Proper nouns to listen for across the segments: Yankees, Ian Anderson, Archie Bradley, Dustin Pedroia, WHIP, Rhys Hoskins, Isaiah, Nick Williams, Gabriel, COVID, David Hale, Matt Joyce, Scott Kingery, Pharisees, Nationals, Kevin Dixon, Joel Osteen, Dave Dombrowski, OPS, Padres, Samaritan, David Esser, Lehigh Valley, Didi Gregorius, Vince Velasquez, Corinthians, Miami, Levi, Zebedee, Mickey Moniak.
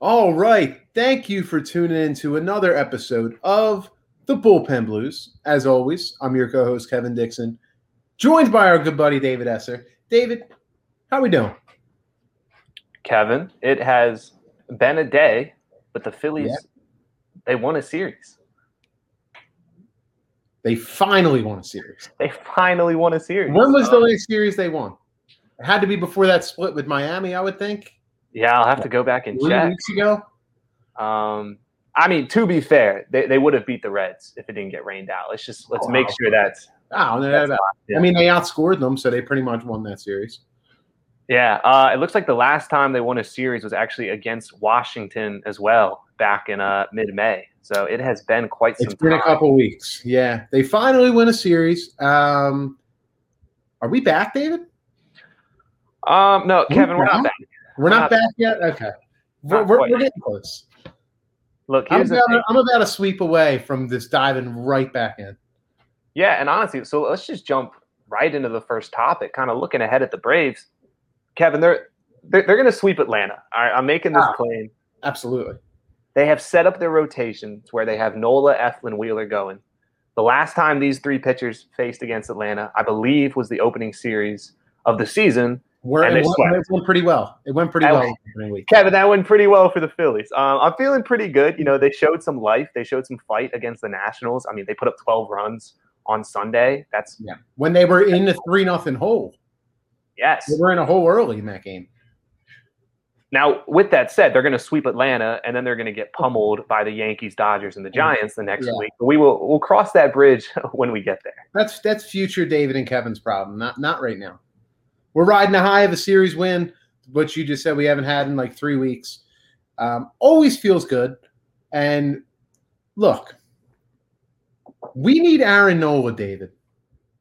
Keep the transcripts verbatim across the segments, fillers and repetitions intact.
All right. Thank you for tuning in to another episode of the Bullpen Blues. As always, I'm your co-host, Kevin Dixon, joined by our good buddy, David Esser. David, how we doing? Kevin, it has been a day, but the Phillies, yeah. they won a series. They finally won a series. They finally won a series. When was the last series they won? It had to be before that split with Miami, I would think. Yeah, I'll have to go back and check. Two weeks ago? Um, I mean, to be fair, they, they would have beat the Reds if it didn't get rained out. Let's just let's oh, make sure that's oh, – no, no, no. yeah. I mean, they outscored them, so they pretty much won that series. Yeah, uh, it looks like the last time they won a series was actually against Washington as well back in uh, mid-May. So it has been quite some time. It's been a couple weeks, yeah. They finally win a series. Um, are we back, David? Um, no, Kevin, we're not back. We're not back yet? Okay. We're, we're, we're getting close. Look, here's I'm, about, I'm about to sweep away from this, diving right back in. Yeah, and honestly, so let's just jump right into the first topic, kind of looking ahead at the Braves. Kevin, they're they're, they're going to sweep Atlanta. All right, I'm making this ah, claim. Absolutely. They have set up their rotations where they have Nola, Eflin, Wheeler going. The last time these three pitchers faced against Atlanta, I believe, was the opening series of the season. We're, and it, went, it went pretty well. It went pretty that well. Went, Kevin, that went pretty well for the Phillies. Um, I'm feeling pretty good. You know, they showed some life. They showed some fight against the Nationals. I mean, they put up twelve runs on Sunday. That's yeah. When they were in the three nothing hole. Yes. They were in a hole early in that game. Now, with that said, they're going to sweep Atlanta, and then they're going to get pummeled by the Yankees, Dodgers, and the Giants the next yeah. week. We will we'll cross that bridge when we get there. That's that's future David and Kevin's problem, not not right now. We're riding a high of a series win, which you just said we haven't had in like three weeks. Um, always feels good. And look, we need Aaron Nola, David,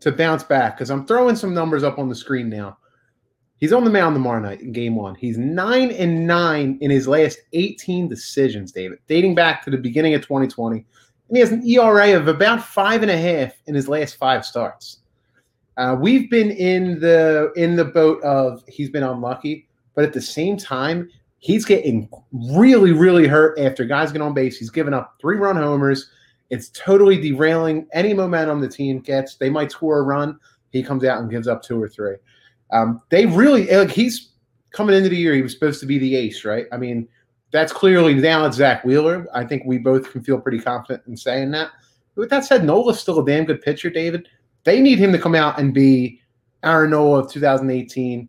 to bounce back because I'm throwing some numbers up on the screen now. He's on the mound tomorrow night in game one. He's nine and nine in his last eighteen decisions, David, dating back to the beginning of twenty twenty. And he has an E R A of about five and a half in his last five starts. Uh, we've been in the in the boat of he's been unlucky, but at the same time, he's getting really, really hurt after guys get on base. He's given up three-run homers. It's totally derailing any momentum the team gets. They might score a run. He comes out and gives up two or three. Um, they really like, – he's coming into the year, he was supposed to be the ace, right? I mean, that's clearly now it's Zach Wheeler. I think we both can feel pretty confident in saying that. But with that said, Nola's still a damn good pitcher, David. They need him to come out and be Aaron Nola of two thousand eighteen,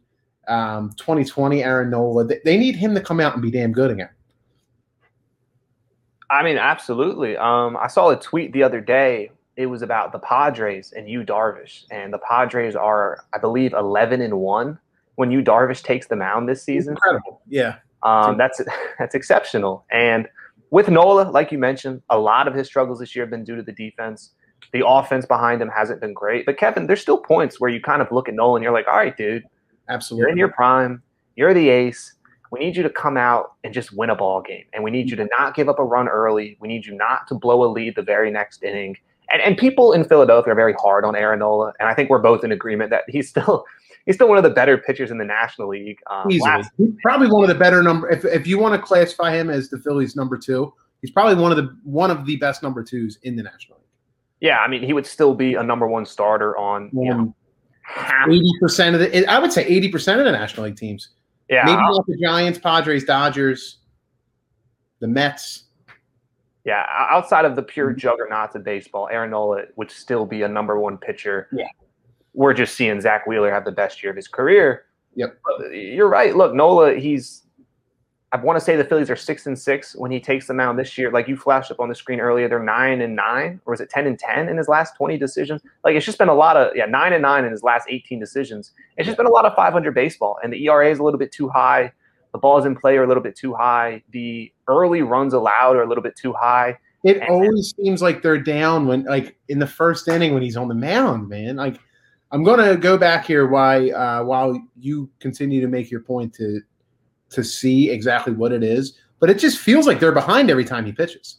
um, twenty twenty Aaron Nola. They need him to come out and be damn good again. I mean, absolutely. Um, I saw a tweet the other day. It was about the Padres and Yu Darvish. And the Padres are, I believe, eleven and one when Yu Darvish takes the mound this season. Incredible. Yeah. Um, that's that's exceptional. And with Nola, like you mentioned, a lot of his struggles this year have been due to the defense. The offense behind him hasn't been great. But, Kevin, there's still points where you kind of look at Nola and you're like, all right, dude. Absolutely. You're in your prime. You're the ace. We need you to come out and just win a ball game. And we need you to not give up a run early. We need you not to blow a lead the very next inning. And and people in Philadelphia are very hard on Aaron Nola. And I think we're both in agreement that he's still he's still one of the better pitchers in the National League. Um, Easily. Last- he's probably one of the better number. If, if you want to classify him as the Phillies' number two, he's probably one of the one of the best number twos in the National League. Yeah, I mean, he would still be a number one starter on you know, half eighty percent of the – I would say eighty percent of the National League teams. Yeah. Maybe not the Giants, Padres, Dodgers, the Mets. Yeah, outside of the pure juggernauts of baseball, Aaron Nola would still be a number one pitcher. Yeah. We're just seeing Zach Wheeler have the best year of his career. Yep. But you're right. Look, Nola, he's – I want to say the Phillies are six and six when he takes the mound this year. Like you flashed up on the screen earlier, they're nine and nine, or was it ten and ten in his last twenty decisions? Like it's just been a lot of yeah, nine and nine in his last eighteen decisions. It's just been a lot of five hundred baseball, and the E R A is a little bit too high. The balls in play are a little bit too high. The early runs allowed are a little bit too high. It and always then, seems like they're down when, like, in the first inning when he's on the mound, man. Like, I'm gonna go back here why uh, while you continue to make your point to. to see exactly what it is, but it just feels like they're behind every time he pitches.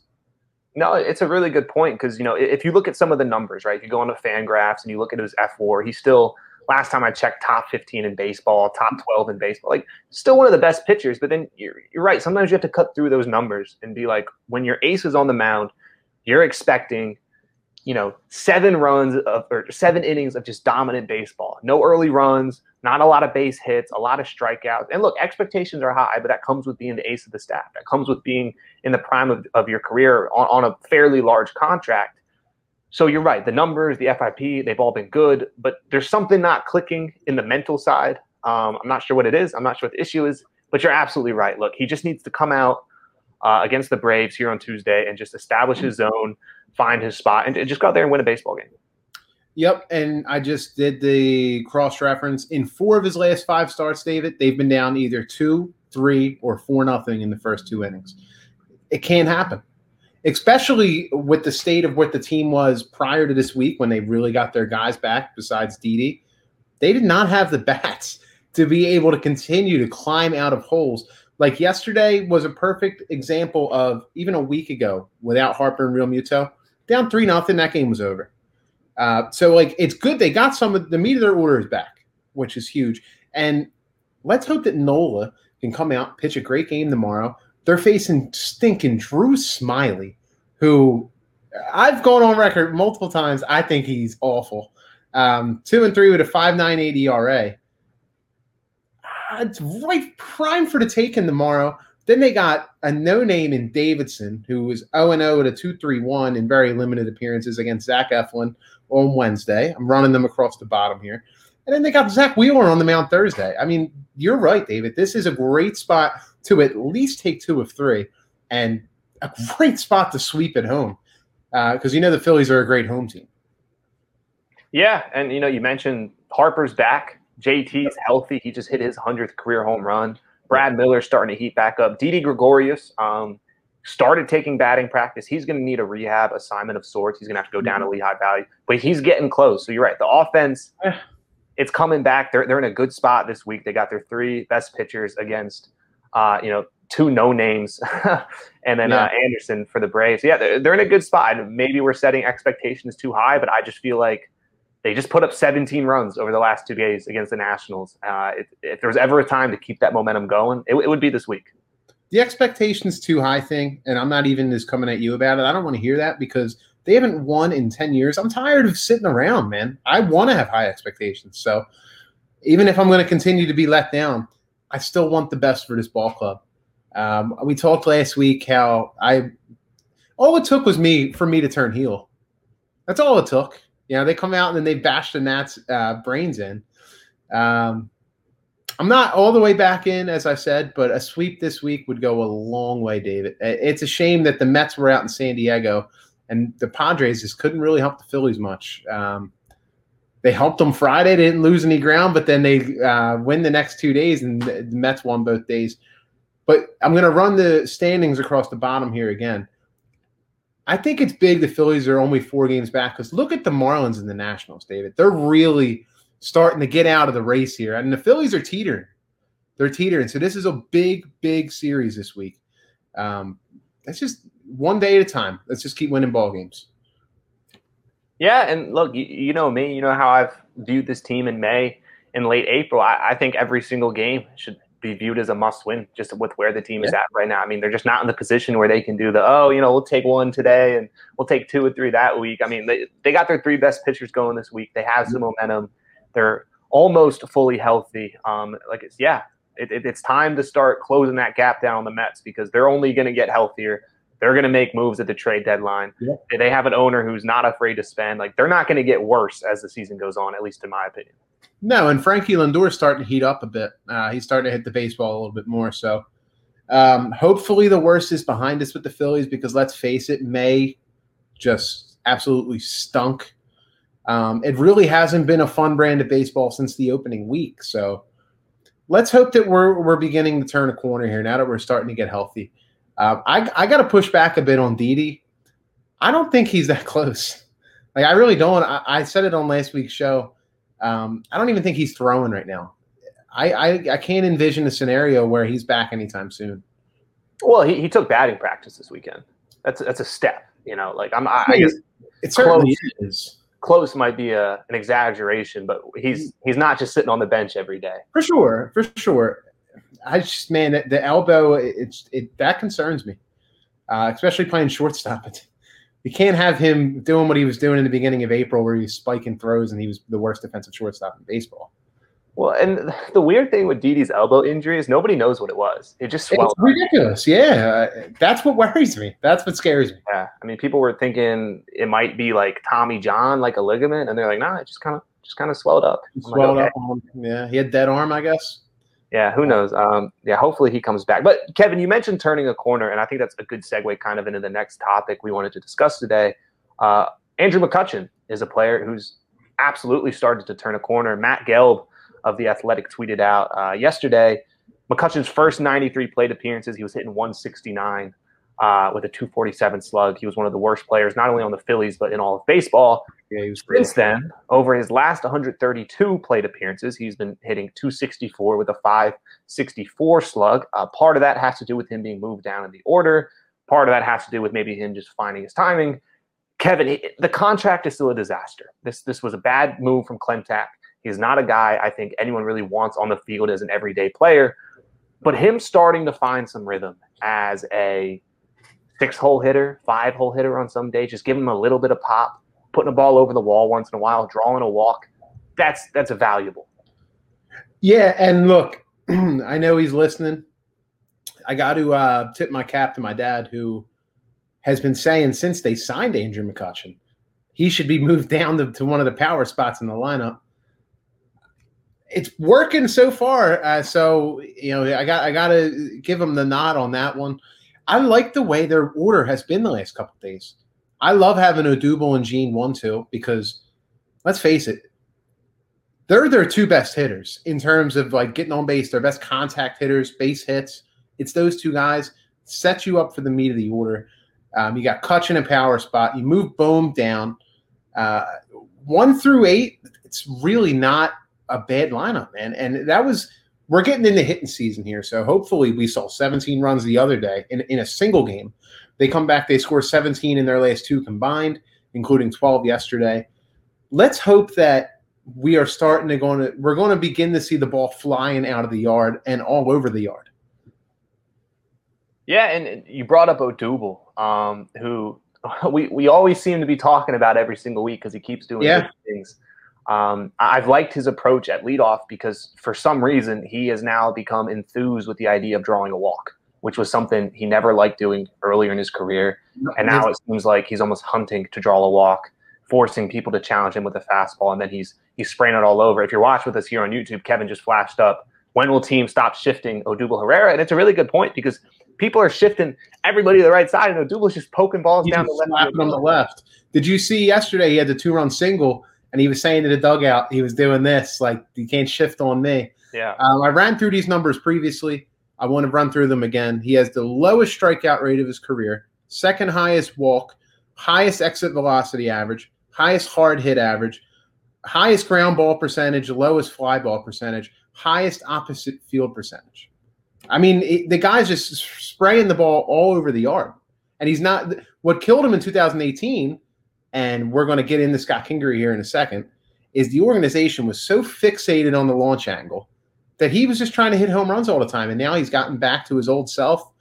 No, it's a really good point because, you know, if you look at some of the numbers, right, if you go on to Fangraphs and you look at his F W A R, he's still last time I checked, top fifteen in baseball, top twelve in baseball. Like, still one of the best pitchers, but then you're, you're right. Sometimes you have to cut through those numbers and be like, when your ace is on the mound, you're expecting, you know, seven runs of, or seven innings of just dominant baseball. No early runs, not a lot of base hits, a lot of strikeouts. And look, expectations are high, but that comes with being the ace of the staff. That comes with being in the prime of, of your career on, on a fairly large contract. So you're right. The numbers, the F I P, they've all been good, but there's something not clicking in the mental side. Um, I'm not sure what it is. I'm not sure what the issue is, but you're absolutely right. Look, he just needs to come out uh, against the Braves here on Tuesday and just establish his zone, find his spot, and, and just go out there and win a baseball game. Yep, and I just did the cross-reference. In four of his last five starts, David, they've been down either two, three, or four nothing in the first two innings. It can't happen. Especially with the state of what the team was prior to this week when they really got their guys back besides Didi. They did not have the bats to be able to continue to climb out of holes. Like yesterday was a perfect example of even a week ago without Harper and Real Muto. Down three nothing, that game was over. Uh, so, like, it's good they got some of the meat of their orders back, which is huge. And let's hope that Nola can come out, pitch a great game tomorrow. They're facing stinking Drew Smyly, who I've gone on record multiple times. I think he's awful. Um, two and three with a five point nine eight E R A. It's right prime for the taking tomorrow. Then they got a no-name in Davidson, who was oh and oh at a two three one in very limited appearances against Zach Eflin on Wednesday. I'm running them across the bottom here. And then they got Zach Wheeler on the mound Thursday. I mean, you're right, David. This is a great spot to at least take two of three and a great spot to sweep at home because, uh, you know, the Phillies are a great home team. Yeah, and, you know, you mentioned Harper's back. J T's healthy. He just hit his hundredth career home run. Brad Miller's starting to heat back up. Didi Gregorius um, started taking batting practice. He's going to need a rehab assignment of sorts. He's going to have to go down to Lehigh Valley. But he's getting close. So you're right. The offense, it's coming back. They're they're in a good spot this week. They got their three best pitchers against, uh, you know, two no-names and then yeah. uh, Anderson for the Braves. Yeah, they're, they're in a good spot. Maybe we're setting expectations too high, but I just feel like they just put up seventeen runs over the last two days against the Nationals. Uh, if, if there was ever a time to keep that momentum going, it, it would be this week. The expectations too high thing, and I'm not even just coming at you about it. I don't want to hear that because they haven't won in ten years. I'm tired of sitting around, man. I want to have high expectations. So even if I'm going to continue to be let down, I still want the best for this ball club. Um, we talked last week how I all it took was me for me to turn heel. That's all it took. You know, they come out and then they bash the Nats' uh, brains in. Um, I'm not all the way back in, as I said, but a sweep this week would go a long way, David. It's a shame that the Mets were out in San Diego and the Padres just couldn't really help the Phillies much. Um, they helped them Friday. They didn't lose any ground, but then they uh, win the next two days, and the Mets won both days. But I'm going to run the standings across the bottom here again. I think it's big the Phillies are only four games back because look at the Marlins and the Nationals, David. They're really starting to get out of the race here. I mean, the Phillies are teetering. They're teetering. So this is a big, big series this week. Um, that's just one day at a time. Let's just keep winning ball games. Yeah, and look, you, you know me. You know how I've viewed this team in May and late April. I, I think every single game should be viewed as a must-win just with where the team yeah. is at right now. I mean, they're just not in the position where they can do the, oh, you know, we'll take one today and we'll take two or three that week. I mean, they, they got their three best pitchers going this week. They have some momentum. They're almost fully healthy. Um, like, it's yeah, it, it, it's time to start closing that gap down on the Mets because they're only going to get healthier. They're going to make moves at the trade deadline. Yeah. They have an owner who's not afraid to spend. Like, they're not going to get worse as the season goes on, at least in my opinion. No, and Frankie Lindor's starting to heat up a bit. Uh, he's starting to hit the baseball a little bit more. So um, hopefully the worst is behind us with the Phillies because, let's face it, May just absolutely stunk. Um, it really hasn't been a fun brand of baseball since the opening week. So let's hope that we're we're beginning to turn a corner here now that we're starting to get healthy. Uh, I, I got to push back a bit on Didi. I don't think he's that close. Like, I really don't. I, I said it on last week's show. Um, I don't even think he's throwing right now. I, I, I can't envision a scenario where he's back anytime soon. Well, he, he took batting practice this weekend. That's that's a step, you know. Like I'm, I, I guess it's close. Certainly is. close might be a, an exaggeration, but he's he's not just sitting on the bench every day. For sure, for sure. I just man, the, the elbow, it's it that concerns me, uh, especially playing shortstop. You can't have him doing what he was doing in the beginning of April, where he was spiking throws and he was the worst defensive shortstop in baseball. Well, and the weird thing with Didi's elbow injury is nobody knows what it was. It just swelled. It's ridiculous. Yeah. That's what worries me. That's what scares me. Yeah. I mean, people were thinking it might be like Tommy John, like a ligament. And they're like, nah, it just kind of just kind of swelled up. Swelled like, okay. up. Yeah. He had dead arm, I guess. Yeah. Who knows? Um, yeah. Hopefully he comes back. But, Kevin, you mentioned turning a corner, and I think that's a good segue kind of into the next topic we wanted to discuss today. Uh, Andrew McCutchen is a player who's absolutely started to turn a corner. Matt Gelb of The Athletic tweeted out uh, yesterday, McCutchen's first ninety-three plate appearances, he was hitting one sixty-nine uh, with a two forty-seven slug. He was one of the worst players, not only on the Phillies, but in all of baseball. Yeah, he was Since then, over his last one thirty-two plate appearances, he's been hitting two sixty-four with a five sixty-four slug. Uh, part of that has to do with him being moved down in the order. Part of that has to do with maybe him just finding his timing. Kevin, the contract is still a disaster. This, this was a bad move from Klemtak. He's not a guy I think anyone really wants on the field as an everyday player, but him starting to find some rhythm as a six-hole hitter, five-hole hitter on some days, just giving him a little bit of pop, putting a ball over the wall once in a while, drawing a walk, that's that's valuable. Yeah, and look, I know he's listening. I got to uh, tip my cap to my dad, who has been saying since they signed Andrew McCutchen, he should be moved down to, to one of the power spots in the lineup. It's working so far, uh, so you know I got I got to give them the nod on that one. I like the way their order has been the last couple of days. I love having Odubel and Gene one two because, let's face it, they're their two best hitters in terms of like getting on base. Their best contact hitters, base hits. It's those two guys set you up for the meat of the order. Um, you got Kutch in a power spot. You move Bohm down uh, one through eight. It's really not a bad lineup, man. And that was – we're getting into hitting season here, so hopefully we saw seventeen runs the other day in, in a single game. They come back, they score seventeen in their last two combined, including twelve yesterday. Let's hope that we are starting to go – we're going to begin to see the ball flying out of the yard and all over the yard. Yeah, and you brought up Odubel, um, who we, we always seem to be talking about every single week because he keeps doing yeah. good things. Um, I've liked his approach at leadoff because for some reason he has now become enthused with the idea of drawing a walk, which was something he never liked doing earlier in his career. And now it seems like he's almost hunting to draw a walk, forcing people to challenge him with a fastball, and then he's he's spraying it all over. If you're watching with us here on YouTube, Kevin just flashed up, when will teams stop shifting Odubel Herrera? And it's a really good point because people are shifting everybody to the right side, and Odubel's just poking balls he's down the left. On the left. Did you see yesterday he had the two-run single? And he was saying to the dugout, he was doing this, like, you can't shift on me. Yeah. Um, I ran through these numbers previously. I want to run through them again. He has the lowest strikeout rate of his career, second highest walk, highest exit velocity average, highest hard hit average, highest ground ball percentage, lowest fly ball percentage, highest opposite field percentage. I mean, it, the guy's just spraying the ball all over the yard. And he's not – what killed him in two thousand eighteen – and we're going to get into Scott Kingery here in a second, is the organization was so fixated on the launch angle that he was just trying to hit home runs all the time, and now he's gotten back to his old self.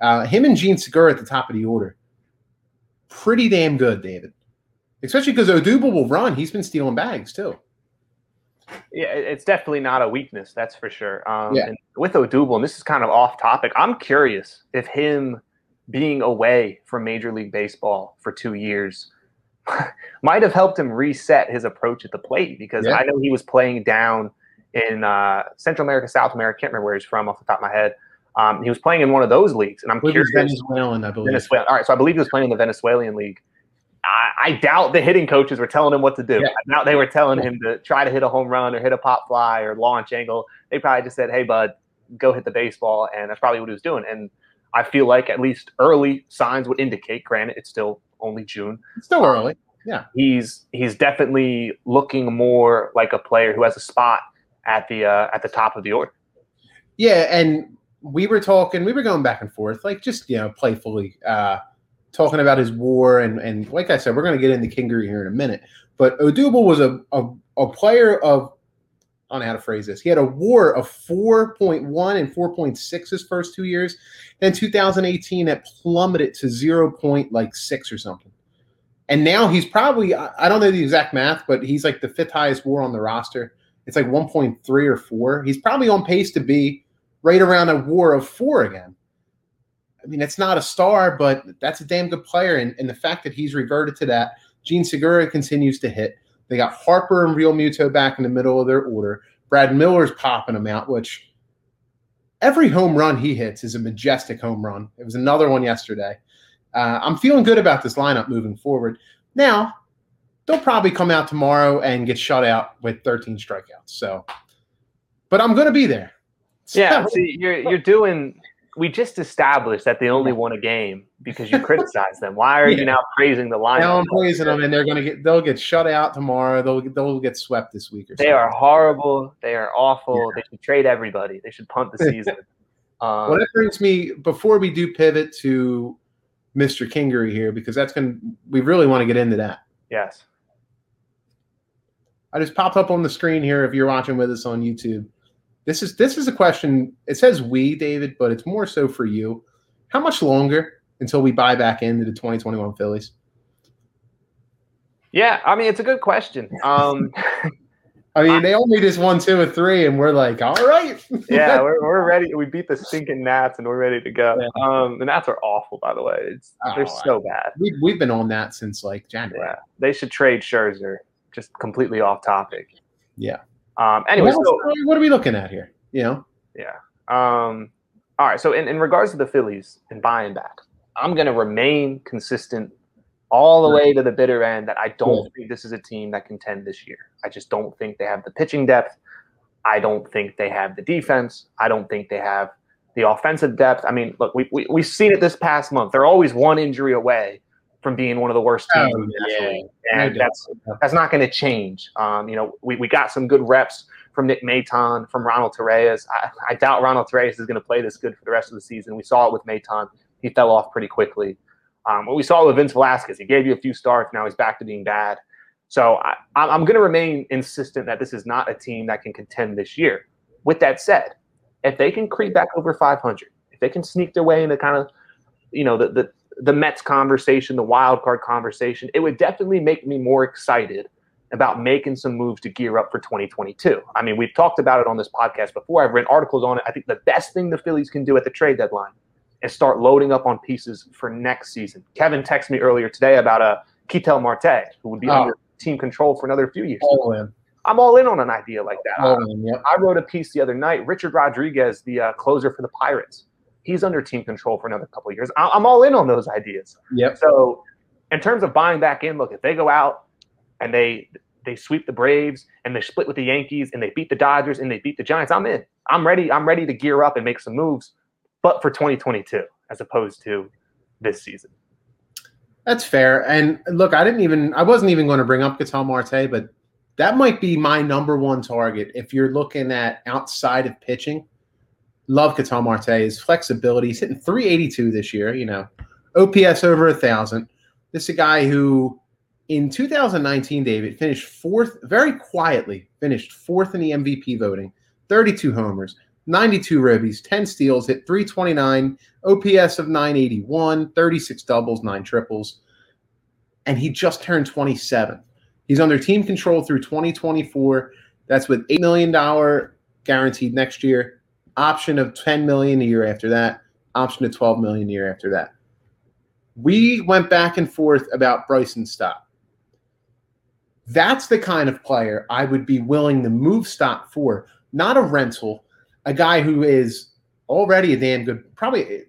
Uh, him and Gene Segura at the top of the order. Pretty damn good, David. Especially because Odubel will run. He's been stealing bags, too. Yeah, it's definitely not a weakness, that's for sure. Um, yeah. And with Odubel, and this is kind of off topic, I'm curious if him being away from Major League Baseball for two years – might have helped him reset his approach at the plate because yeah. I know he was playing down in uh, Central America, South America. I can't remember where he's from off the top of my head. Um, he was playing in one of those leagues, and I'm curious. Venezuelan, I believe. Venezuela. All right, so I believe he was playing in the Venezuelan league. I, I doubt the hitting coaches were telling him what to do. Yeah. I doubt they were telling him to try to hit a home run or hit a pop fly or launch angle. They probably just said, "Hey, bud, go hit the baseball," and that's probably what he was doing. And I feel like at least early signs would indicate. Granted, it's still only June. It's still early. Um, yeah, he's he's definitely looking more like a player who has a spot at the uh, at the top of the order. Yeah, and we were talking, we were going back and forth, like just you know, playfully uh, talking about his WAR, and and like I said, we're going to get into Kingery here in a minute. But Odubel was a, a, a player of, I don't know how to phrase this. He had a W A R of four point one and four point six his first two years. Then two thousand eighteen, that plummeted to zero point six or something. And now he's probably, I don't know the exact math, but he's like the fifth highest W A R on the roster. It's like one point three or four. He's probably on pace to be right around a W A R of four again. I mean, it's not a star, but that's a damn good player. And, and the fact that he's reverted to that, Gene Segura continues to hit. They got Harper and Real Muto back in the middle of their order. Brad Miller's popping them out, which every home run he hits is a majestic home run. It was another one yesterday. Uh, I'm feeling good about this lineup moving forward. Now, they'll probably come out tomorrow and get shut out with thirteen strikeouts. So, but I'm going to be there. So, yeah, see, you're you're doing – we just established that they only won a game because you criticized them. Why are yeah. you now praising the lineup? Now I'm praising them, and they're going to get they'll get shut out tomorrow. They'll they'll get swept this week. Or they something. Are horrible. They are awful. Yeah. They should trade everybody. They should punt the season. um, well, that brings me before we do pivot to Mister Kingery here, because that's going we really want to get into that. Yes. I just popped up on the screen here. If you're watching with us on YouTube. This is this is a question. It says we, David, but it's more so for you. How much longer until we buy back into the twenty twenty-one Phillies? Yeah, I mean, it's a good question. Um, I mean, I, they only just won two or three, and we're like, all right. yeah, we're we're ready. We beat the stinking Nats, and we're ready to go. Yeah. Um, the Nats are awful, by the way. It's, oh, they're so bad. We, we've been on that since, like, January. Yeah, they should trade Scherzer, just completely off topic. Yeah. Um, anyway, well, so, what are we looking at here? You know? Yeah. Um, all right. So in, in regards to the Phillies and buying back, I'm going to remain consistent all the way to the bitter end that I don't yeah. think this is a team that can contend this year. I just don't think they have the pitching depth. I don't think they have the defense. I don't think they have the offensive depth. I mean, look, we, we, we've seen it this past month. They're always one injury away from being one of the worst teams oh, in the yeah. league. And that's that's not going to change. Um, you know, we, we got some good reps from Nick Maton, from Ronald Torres. I, I doubt Ronald Torres is going to play this good for the rest of the season. We saw it with Maton. He fell off pretty quickly. Um, what we saw with Vince Velasquez, he gave you a few starts. Now he's back to being bad. So I, I'm going to remain insistent that this is not a team that can contend this year. With that said, if they can creep back over five hundred, if they can sneak their way into kind of, you know, the the – the Mets conversation, the wild card conversation, it would definitely make me more excited about making some moves to gear up for twenty twenty-two. I mean, we've talked about it on this podcast before. I've written articles on it. I think the best thing the Phillies can do at the trade deadline is start loading up on pieces for next season. Kevin texted me earlier today about a uh, Ketel Marte, who would be oh. under team control for another few years. All in. I'm all in on an idea like that. I, in, yeah. I wrote a piece the other night. Richard Rodriguez, the uh, closer for the Pirates, he's under team control for another couple of years. I'm all in on those ideas. Yep. So in terms of buying back in, look, if they go out and they they sweep the Braves and they split with the Yankees and they beat the Dodgers and they beat the Giants, I'm in. I'm ready. I'm ready to gear up and make some moves, but for twenty twenty-two as opposed to this season. That's fair. And look, I didn't even I wasn't even going to bring up Ketel Marte, but that might be my number one target if you're looking at outside of pitching. Love Ketel Marte. His flexibility. He's hitting three eighty-two this year, you know. O P S over one thousand. This is a guy who in two thousand nineteen, David, finished fourth, very quietly, finished fourth in the M V P voting. thirty-two homers, ninety-two ribbies, ten steals, hit three twenty-nine, O P S of nine eighty-one, thirty-six doubles, nine triples. And he just turned twenty-seven. He's under team control through twenty twenty-four. That's with eight million dollars guaranteed next year. Option of ten million dollars a year after that. Option of twelve million dollars a year after that. We went back and forth about Bryson Stott. That's the kind of player I would be willing to move Stott for. Not a rental. A guy who is already a damn good, probably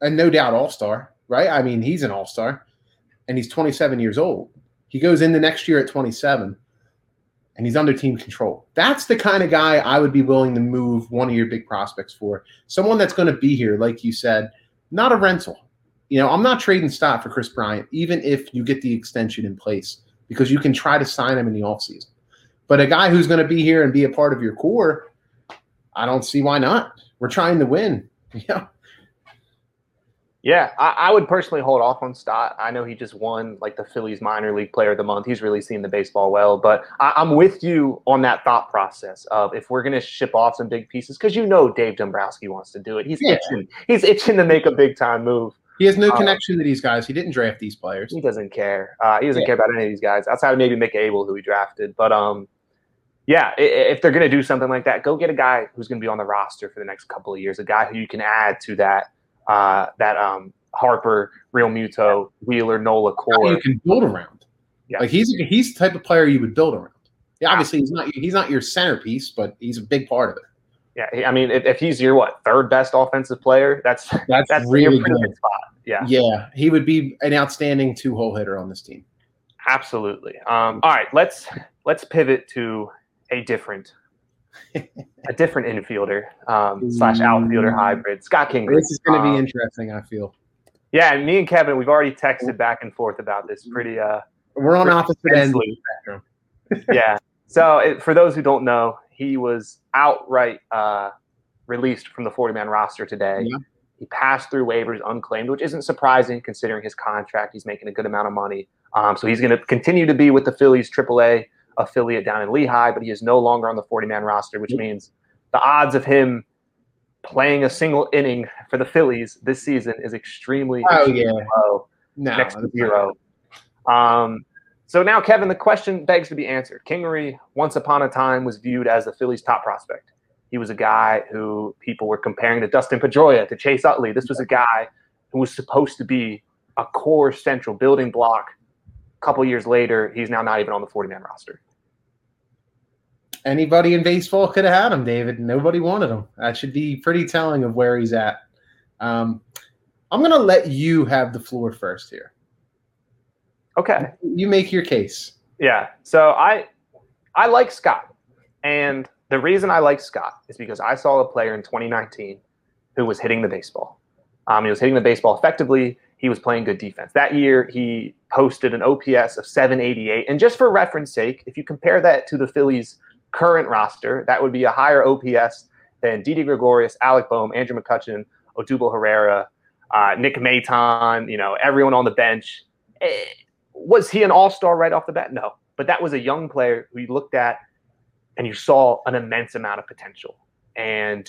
a no doubt all-star, right? I mean, he's an all-star. And he's twenty-seven years old. He goes into next year at twenty-seven. And he's under team control. That's the kind of guy I would be willing to move one of your big prospects for. Someone that's going to be here, like you said, not a rental. You know, I'm not trading Stott for Chris Bryant, even if you get the extension in place, because you can try to sign him in the offseason. But a guy who's going to be here and be a part of your core, I don't see why not. We're trying to win. Yeah. Yeah, I, I would personally hold off on Stott. I know he just won like the Phillies minor league player of the month. He's really seen the baseball well, but I, I'm with you on that thought process of if we're going to ship off some big pieces, because you know Dave Dombrowski wants to do it. He's yeah. itching. He's itching to make a big time move. He has no um, connection to these guys. He didn't draft these players. He doesn't care. Uh, he doesn't yeah. care about any of these guys outside of maybe Mick Abel, who he drafted. But um, yeah, if they're going to do something like that, go get a guy who's going to be on the roster for the next couple of years, a guy who you can add to that. Uh, that um, Harper, Real Muto, Wheeler, Nola core. You can build around. Yeah. Like he's he's the type of player you would build around. Yeah, obviously he's not he's not your centerpiece, but he's a big part of it. Yeah, I mean, if, if he's your what third best offensive player, that's that's, that's really your good spot. Yeah, yeah, he would be an outstanding two hole hitter on this team. Absolutely. Um, all right, let's let's pivot to a different. a different infielder um, slash outfielder hybrid, Scott Kingery. This is going to be um, interesting, I feel. Yeah, and me and Kevin, we've already texted back and forth about this. Pretty, uh, we're on opposite ends of the spectrum. Yeah. So it, for those who don't know, he was outright uh, released from the forty-man roster today. Yeah. He passed through waivers unclaimed, which isn't surprising considering his contract. He's making a good amount of money, um, so he's going to continue to be with the Phillies triple A affiliate down in Lehigh, but he is no longer on the forty-man roster, which means the odds of him playing a single inning for the Phillies this season is extremely, oh, extremely yeah. low, no, next to zero. Um, so now, Kevin, the question begs to be answered. Kingery, once upon a time, was viewed as the Phillies' top prospect. He was a guy who people were comparing to Dustin Pedroia, to Chase Utley. This was a guy who was supposed to be a core central building block. Couple years later, he's now not even on the forty-man roster. Anybody in baseball could have had him, David. Nobody wanted him. That should be pretty telling of where he's at. Um, I'm going to let you have the floor first here. Okay. You make your case. Yeah. So I, I like Scott. And the reason I like Scott is because I saw a player in twenty nineteen who was hitting the baseball. Um, he was hitting the baseball effectively. He was playing good defense. That year, he posted an O P S of seven eighty-eight. And just for reference sake, if you compare that to the Phillies' current roster, that would be a higher O P S than Didi Gregorius, Alec Bohm, Andrew McCutchen, Odubel Herrera, uh, Nick Maton, you know, everyone on the bench. Was he an all-star right off the bat? No. But that was a young player who you looked at and you saw an immense amount of potential. And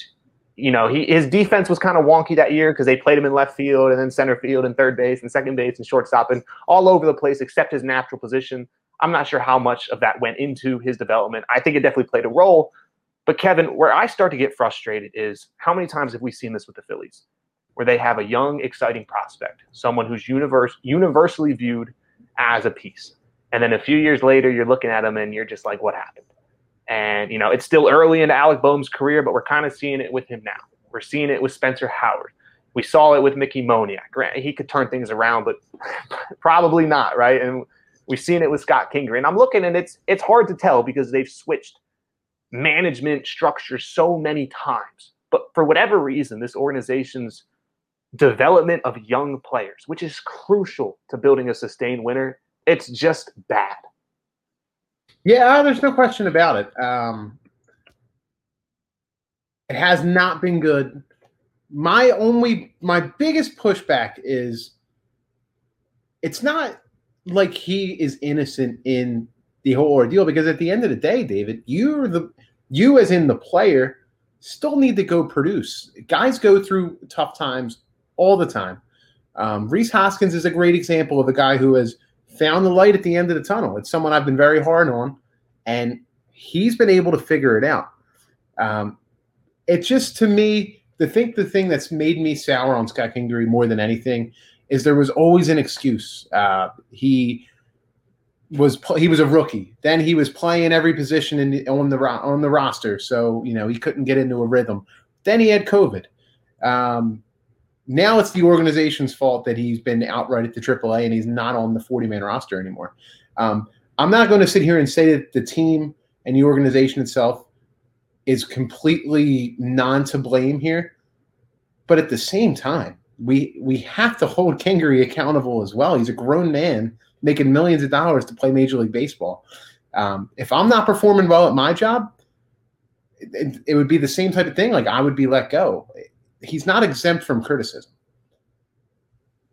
you know, he, his defense was kind of wonky that year because they played him in left field and then center field and third base and second base and shortstop and all over the place except his natural position. I'm not sure how much of that went into his development. I think it definitely played a role. But, Kevin, where I start to get frustrated is how many times have we seen this with the Phillies where they have a young, exciting prospect, someone who's universe, universally viewed as a piece. And then a few years later, you're looking at him and you're just like, what happened? And, you know, it's still early in Alec Bohm's career, but we're kind of seeing it with him now. We're seeing it with Spencer Howard. We saw it with Mickey Moniak. Granted, he could turn things around, but probably not, right? And we've seen it with Scott Kingery. And I'm looking, and it's it's hard to tell because they've switched management structure so many times. But for whatever reason, this organization's development of young players, which is crucial to building a sustained winner, it's just bad. Yeah, there's no question about it. Um, it has not been good. My only, my biggest pushback is it's not like he is innocent in the whole ordeal because at the end of the day, David, you're the, you as in the player still need to go produce. Guys go through tough times all the time. Um, Rhys Hoskins is a great example of a guy who has found the light at the end of the tunnel. It's someone I've been very hard on, and he's been able to figure it out. Um, it's just, to me, the think the thing that's made me sour on Scott Kingery more than anything is there was always an excuse. Uh, he was he was a rookie. Then he was playing every position in the, on the on the roster, so you know he couldn't get into a rhythm. Then he had COVID. Um, Now it's the organization's fault that he's been outright at the triple A and he's not on the forty-man roster anymore. Um, I'm not going to sit here and say that the team and the organization itself is completely non to blame here. But at the same time, we we have to hold Kingery accountable as well. He's a grown man making millions of dollars to play Major League Baseball. Um, if I'm not performing well at my job, it, it would be the same type of thing. Like I would be let go. He's not exempt from criticism.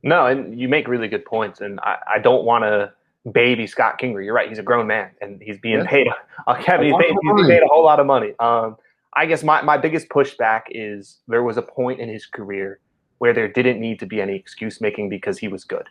No, and you make really good points, and I, I don't want to baby Scott Kingery. You're right; he's a grown man, and he's being yeah. paid. Uh, Kevin, he's paid, he's paid a whole lot of money. Um, I guess my, my biggest pushback is there was a point in his career where there didn't need to be any excuse making because he was good.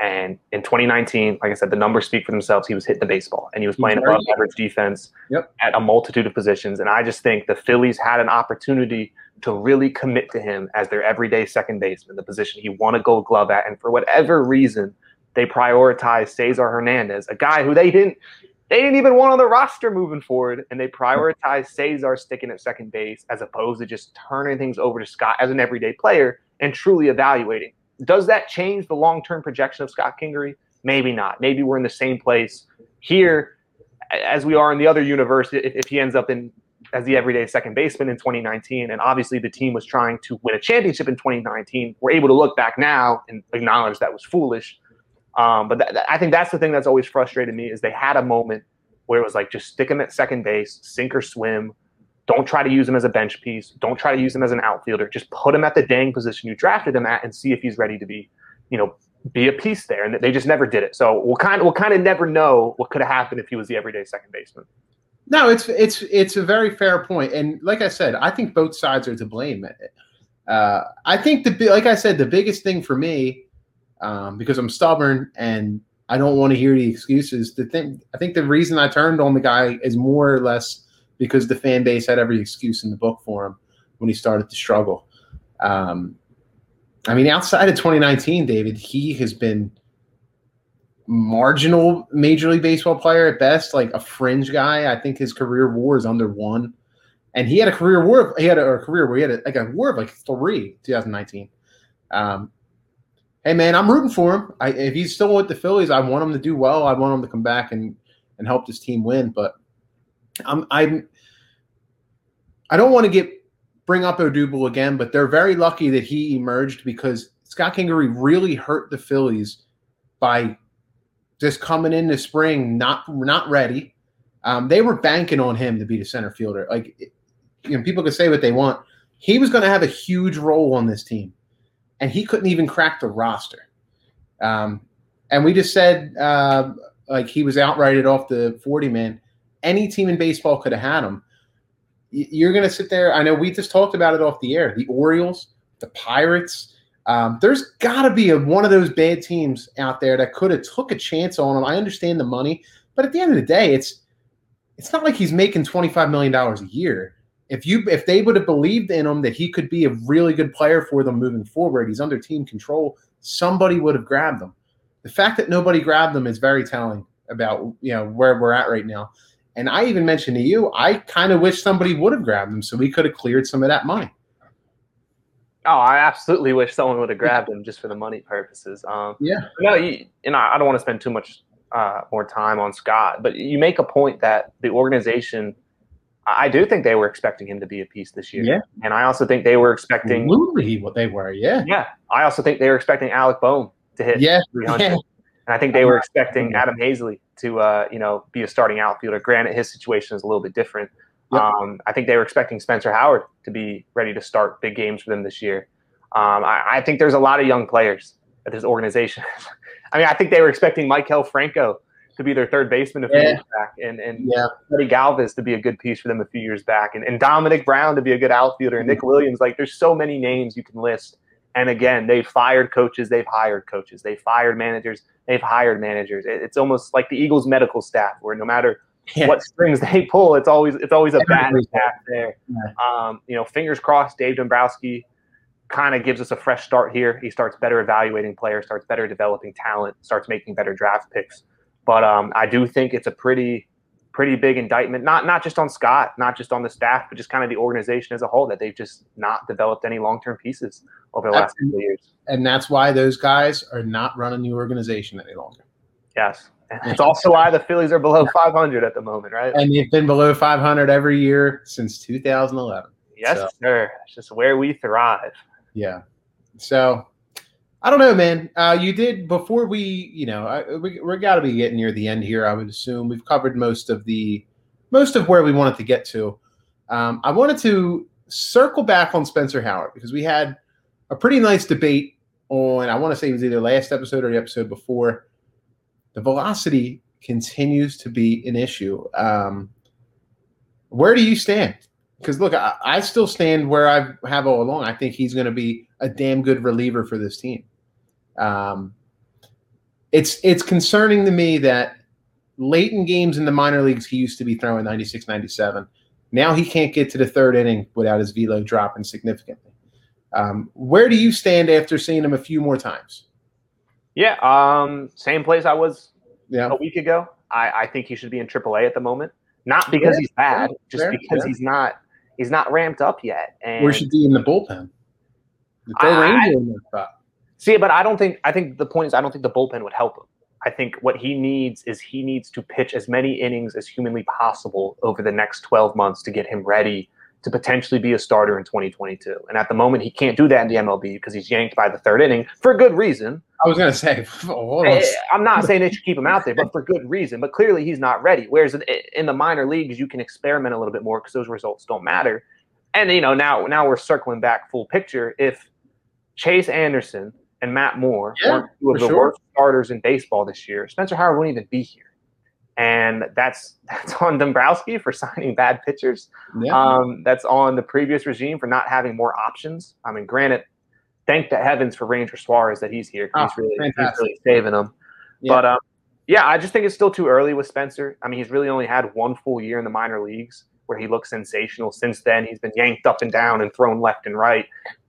And in twenty nineteen, like I said, the numbers speak for themselves. He was hitting the baseball, and he was playing above average defense yep. at a multitude of positions. And I just think the Phillies had an opportunity to really commit to him as their everyday second baseman, the position he won a Gold Glove at. And for whatever reason, they prioritized Cesar Hernandez, a guy who they didn't they didn't even want on the roster moving forward. And they prioritized Cesar sticking at second base as opposed to just turning things over to Scott as an everyday player and truly evaluating. Does that change the long-term projection of Scott Kingery? Maybe not. Maybe we're in the same place here as we are in the other universe if, if he ends up in as the everyday second baseman in twenty nineteen. And obviously the team was trying to win a championship in twenty nineteen. We're able to look back now and acknowledge that was foolish. Um, but th- I think that's the thing that's always frustrated me is they had a moment where it was like, just stick him at second base, sink or swim. Don't try to use him as a bench piece. Don't try to use him as an outfielder. Just put him at the dang position you drafted him at and see if he's ready to be, you know, be a piece there. And they just never did it. So we'll kind of, we'll kind of never know what could have happened if he was the everyday second baseman. No, it's it's it's a very fair point. And like I said, I think both sides are to blame. Uh, I think, the like I said, the biggest thing for me, um, because I'm stubborn and I don't want to hear the excuses, the thing, I think the reason I turned on the guy is more or less because the fan base had every excuse in the book for him when he started to struggle. Um, I mean, outside of twenty nineteen, David, he has been marginal Major League Baseball player at best, like a fringe guy. I think his career WAR is under one, and he had a career WAR. He had a, a career where he had a, like a WAR of like three, twenty nineteen. Um, hey man, I'm rooting for him. I, if he's still with the Phillies, I want him to do well. I want him to come back and and help this team win. But I'm I'm I don't want to get bring up Odubel again, but they're very lucky that he emerged because Scott Kingery really hurt the Phillies by just coming into spring, not not ready. Um, they were banking on him to be the center fielder. Like, you know, people can say what they want. He was going to have a huge role on this team, and he couldn't even crack the roster. Um, and we just said, uh, like, he was outrighted off the forty-man. Any team in baseball could have had him. You're going to sit there. I know we just talked about it off the air. The Orioles, the Pirates – Um, there's got to be a, one of those bad teams out there that could have took a chance on him. I understand the money, but at the end of the day, it's it's not like he's making twenty-five million dollars a year. If you if they would have believed in him that he could be a really good player for them moving forward, he's under team control, somebody would have grabbed him. The fact that nobody grabbed him is very telling about, you know, where we're at right now. And I even mentioned to you, I kind of wish somebody would have grabbed him so we could have cleared some of that money. Oh, I absolutely wish someone would have grabbed him just for the money purposes. Um, yeah. No, you, and I, I don't want to spend too much uh, more time on Scott, but you make a point that the organization, I do think they were expecting him to be a piece this year. Yeah. And I also think they were expecting. Absolutely what they were, yeah. Yeah. I also think they were expecting Alec Bohm to hit yeah. three hundred. Yeah. And I think they were expecting Adam Hazley to, uh, you know, be a starting outfielder. Granted, his situation is a little bit different. Um, I think they were expecting Spencer Howard to be ready to start big games for them this year. Um, I, I think there's a lot of young players at this organization. I mean, I think they were expecting Michael Franco to be their third baseman a few yeah. years back, and and yeah. Freddie Galvis to be a good piece for them a few years back, and, and Dominic Brown to be a good outfielder, and Nick Williams. Like, there's so many names you can list. And again, they've fired coaches, they've hired coaches, they've fired managers, they've hired managers. It, it's almost like the Eagles medical staff, where no matter – Yeah. what strings they pull, it's always it's always a bad attack there. Yeah. Um, you know, fingers crossed, Dave Dombrowski kind of gives us a fresh start here. He starts better evaluating players, starts better developing talent, starts making better draft picks. But um, I do think it's a pretty pretty big indictment, not not just on Scott, not just on the staff, but just kind of the organization as a whole, that they've just not developed any long-term pieces over the last few years. And that's why those guys are not running the organization any longer. Yes. It's also why the Phillies are below five hundred at the moment, right? And they've been below five hundred every year since two thousand eleven. Yes, so. Sir. It's just where we thrive. Yeah. So, I don't know, man. Uh, you did, before we, you know, I, we we got to be getting near the end here, I would assume. We've covered most of the, most of where we wanted to get to. Um, I wanted to circle back on Spencer Howard because we had a pretty nice debate on, I want to say it was either last episode or the episode before, the velocity continues to be an issue. Um, where do you stand? Because, look, I, I still stand where I have all along. I think he's going to be a damn good reliever for this team. Um, it's it's concerning to me that late in games in the minor leagues, he used to be throwing ninety-six, ninety-seven. Now he can't get to the third inning without his velo dropping significantly. Um, where do you stand after seeing him a few more times? Yeah, um, same place I was yeah. a week ago. I, I think he should be in triple A at the moment. Not because yeah, he's bad, yeah, just fair, because yeah. he's not he's not ramped up yet. And where should he in the bullpen? The I, Ranger in the see, but I don't think I think the point is I don't think the bullpen would help him. I think what he needs is he needs to pitch as many innings as humanly possible over the next twelve months to get him ready to potentially be a starter in twenty twenty-two. And at the moment, he can't do that in the M L B because he's yanked by the third inning for good reason. I was going to say, I'm not saying they should keep him out there, but for good reason. But clearly he's not ready. Whereas in the minor leagues, you can experiment a little bit more because those results don't matter. And, you know, now, now we're circling back full picture. If Chase Anderson and Matt Moore yeah, weren't two of the sure. worst starters in baseball this year, Spencer Howard wouldn't even be here. And that's that's on Dombrowski for signing bad pitchers. Yeah. Um, that's on the previous regime for not having more options. I mean, granted, thank the heavens for Ranger Suarez that he's here. Oh, he's, really, he's really saving them. Yeah. But, um, yeah, I just think it's still too early with Spencer. I mean, he's really only had one full year in the minor leagues where he looked sensational. Since then, he's been yanked up and down and thrown left and right.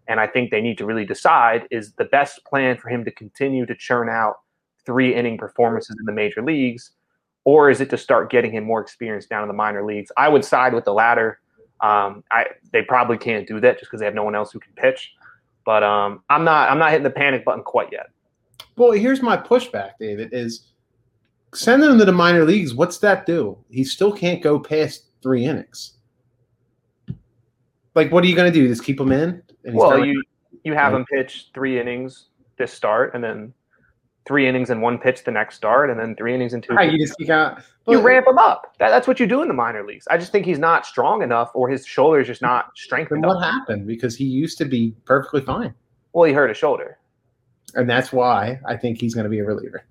And I think they need to really decide is the best plan for him to continue to churn out three-inning performances in the major leagues, or is it to start getting him more experience down in the minor leagues? I would side with the latter. Um, I they probably can't do that just because they have no one else who can pitch. But um, I'm not I'm not hitting the panic button quite yet. Well, here's my pushback, David, is sending him to the minor leagues, what's that do? He still can't go past three innings. Like, what are you going to do? Just keep him in? And he's well, you, you have right? him pitch three innings this start and then – three innings and one pitch the next start, and then three innings and two. Right, you just, you, got, well, you ramp him up. That, that's what you do in the minor leagues. I just think he's not strong enough, or his shoulder is just not strengthened. And what happened? Because he used to be perfectly fine. Well, he hurt his shoulder. And that's why I think he's going to be a reliever.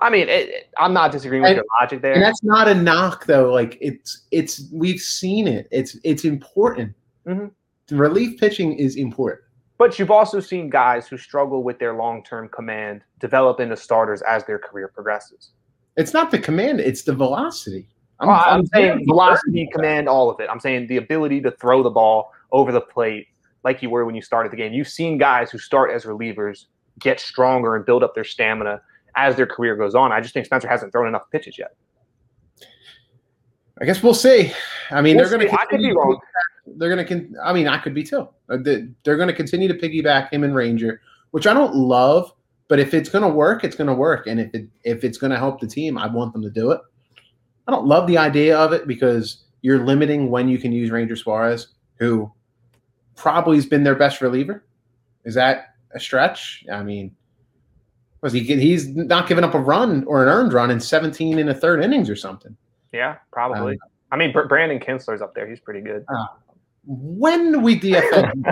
I mean, it, it, I'm not disagreeing with and, your logic there. And that's not a knock, though. Like it's, it's, we've seen it. It's, it's important. Mm-hmm. The relief pitching is important. But you've also seen guys who struggle with their long-term command develop into starters as their career progresses. It's not the command. It's the velocity. I'm, oh, I'm, I'm saying velocity, command, all of it. I'm saying the ability to throw the ball over the plate like you were when you started the game. You've seen guys who start as relievers get stronger and build up their stamina as their career goes on. I just think Spencer hasn't thrown enough pitches yet. I guess we'll see. I mean, we'll they're going to – I could be wrong. They're going to con- – I mean, I could be too. They're going to continue to piggyback him and Ranger, which I don't love, but if it's going to work, it's going to work. And if it, if it's going to help the team, I want them to do it. I don't love the idea of it because you're limiting when you can use Ranger Suarez, who probably has been their best reliever. Is that a stretch? I mean, was he? he's not giving up a run or an earned run in seventeen and a third innings or something. Yeah, probably. Um, I mean, Brandon Kinsler's up there. He's pretty good. Uh, When do we D F L him?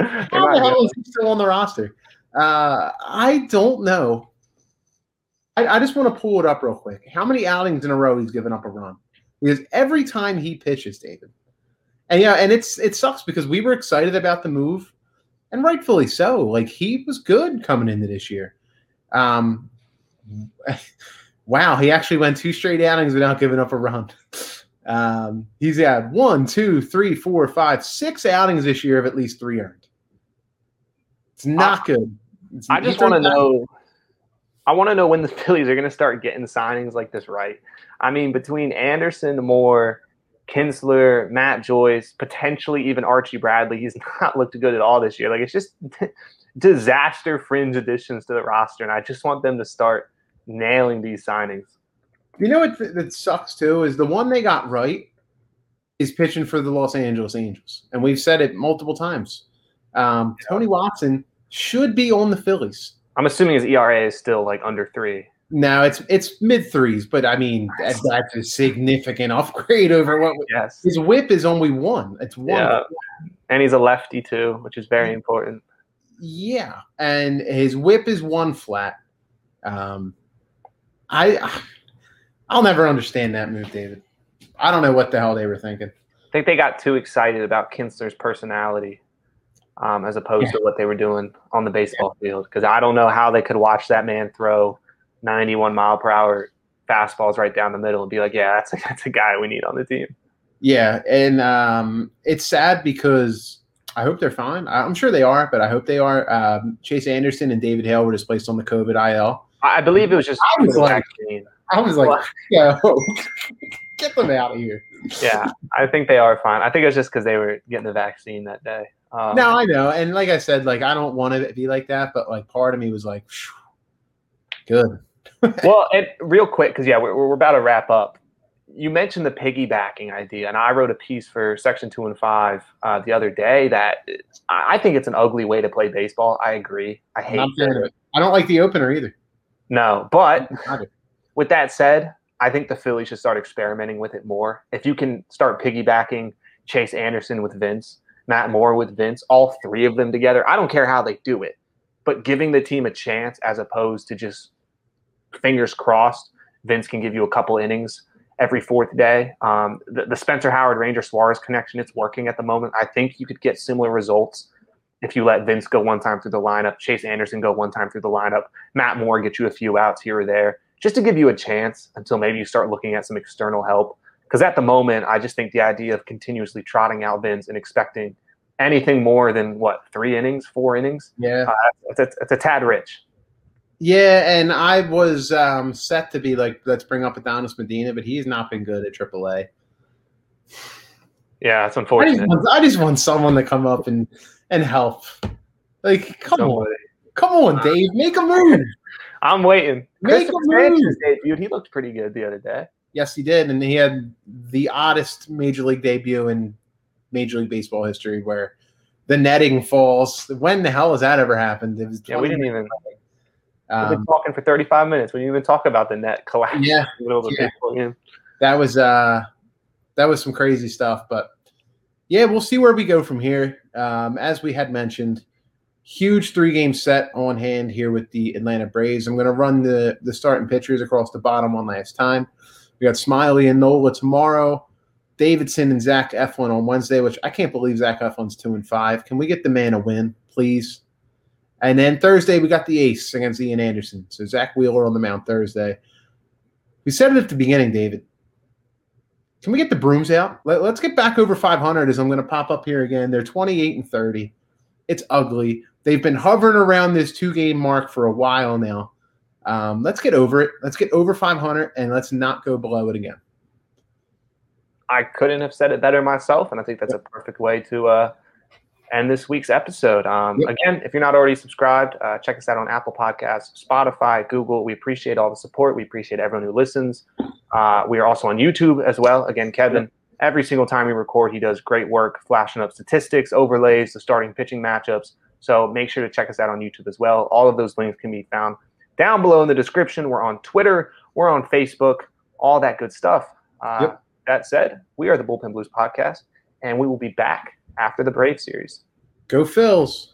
How the hell is he still on the roster? Uh, I don't know. I, I just want to pull it up real quick. How many outings in a row he's given up a run? Because every time he pitches, David, and yeah, and it's it sucks because we were excited about the move, and rightfully so. Like he was good coming into this year. Um, wow, he actually went two straight outings without giving up a run. Um, he's had one, two, three, four, five, six outings this year of at least three earned. It's not I, good. It's I just want to know. I want to know when the Phillies are going to start getting signings like this right. I mean, between Anderson, Moore, Kinsler, Matt Joyce, potentially even Archie Bradley, he's not looked good at all this year. Like it's just disaster fringe additions to the roster, and I just want them to start nailing these signings. You know what th- that sucks, too, is the one they got right is pitching for the Los Angeles Angels. And we've said it multiple times. Um, Tony Watson should be on the Phillies. I'm assuming his E R A is still, like, under three. No, it's it's mid-threes, but, I mean, that's, that's a significant upgrade over what yes. – his whip is only one. It's one. Yeah. And he's a lefty, too, which is very important. Yeah, and his whip is one flat. Um, I, I'll never understand that move, David. I don't know what the hell they were thinking. I think they got too excited about Kinsler's personality um, as opposed yeah. to what they were doing on the baseball yeah. field, because I don't know how they could watch that man throw ninety-one mile per hour fastballs right down the middle and be like, yeah, that's a, that's a guy we need on the team. Yeah, and um, it's sad because I hope they're fine. I'm sure they are, but I hope they are. Um, Chase Anderson and David Hale were displaced on the COVID I L. I believe it was just – I was like, I was like, yo, get them out of here. Yeah, I think they are fine. I think it was just because they were getting the vaccine that day. Um, no, I know. And like I said, like I don't want to be like that, but like part of me was like, good. Well, and real quick, because, yeah, we're, we're about to wrap up. You mentioned the piggybacking idea, and I wrote a piece for Section Two and Five uh, the other day that I think it's an ugly way to play baseball. I agree. I hate it. I don't like the opener either. No, but with that said, I think the Phillies should start experimenting with it more. If you can start piggybacking Chase Anderson with Vince, Matt Moore with Vince, all three of them together, I don't care how they do it, but giving the team a chance as opposed to just fingers crossed, Vince can give you a couple innings every fourth day. Um, the, the Spencer Howard, Ranger Suarez connection, it's working at the moment. I think you could get similar results if you let Vince go one time through the lineup, Chase Anderson go one time through the lineup, Matt Moore get you a few outs here or there, just to give you a chance until maybe you start looking at some external help. Because at the moment, I just think the idea of continuously trotting out Vince and expecting anything more than, what, three innings, four innings? Yeah. Uh, it's, a, it's a tad rich. Yeah, and I was um, set to be like, let's bring up Adonis Medina, but he's not been good at triple A. Yeah, it's unfortunate. I just want, I just want someone to come up and, and help. Like, come Somebody. on. Come on, Dave. Make a move. I'm waiting. Make a move. Debut, he looked pretty good the other day. Yes, he did, and he had the oddest Major League debut in Major League Baseball history where the netting falls. When the hell has that ever happened? It was yeah, we didn't even – We've been um, talking for thirty-five minutes. We didn't even talk about the net collapse. Yeah, in the middle of yeah. baseball game. That was uh, that was some crazy stuff. But, yeah, we'll see where we go from here. Um, as we had mentioned, huge three-game set on hand here with the Atlanta Braves. I'm going to run the, the starting pitchers across the bottom one last time. We got Smiley and Nola tomorrow, Davidson and Zach Eflin on Wednesday, which I can't believe Zach Eflin's two and five. Can we get the man a win, please? And then Thursday, we got the ace against Ian Anderson. So Zach Wheeler on the mound Thursday. We said it at the beginning, David. Can we get the brooms out? Let, let's get back over five hundred as I'm going to pop up here again. They're twenty-eight and thirty. It's ugly. They've been hovering around this two-game mark for a while now. Um, let's get over it. Let's get over five hundred, and let's not go below it again. I couldn't have said it better myself, and I think that's a perfect way to uh... – and this week's episode. Um, yep. Again, if you're not already subscribed, uh, check us out on Apple Podcasts, Spotify, Google. We appreciate all the support. We appreciate everyone who listens. Uh, we are also on YouTube as well. Again, Kevin, yep. every single time we record, he does great work flashing up statistics, overlays, the starting pitching matchups. So make sure to check us out on YouTube as well. All of those links can be found down below in the description. We're on Twitter. We're on Facebook. All that good stuff. Uh, yep. That said, we are the Bullpen Blues podcast, and we will be back after the Brave series. Go Phils.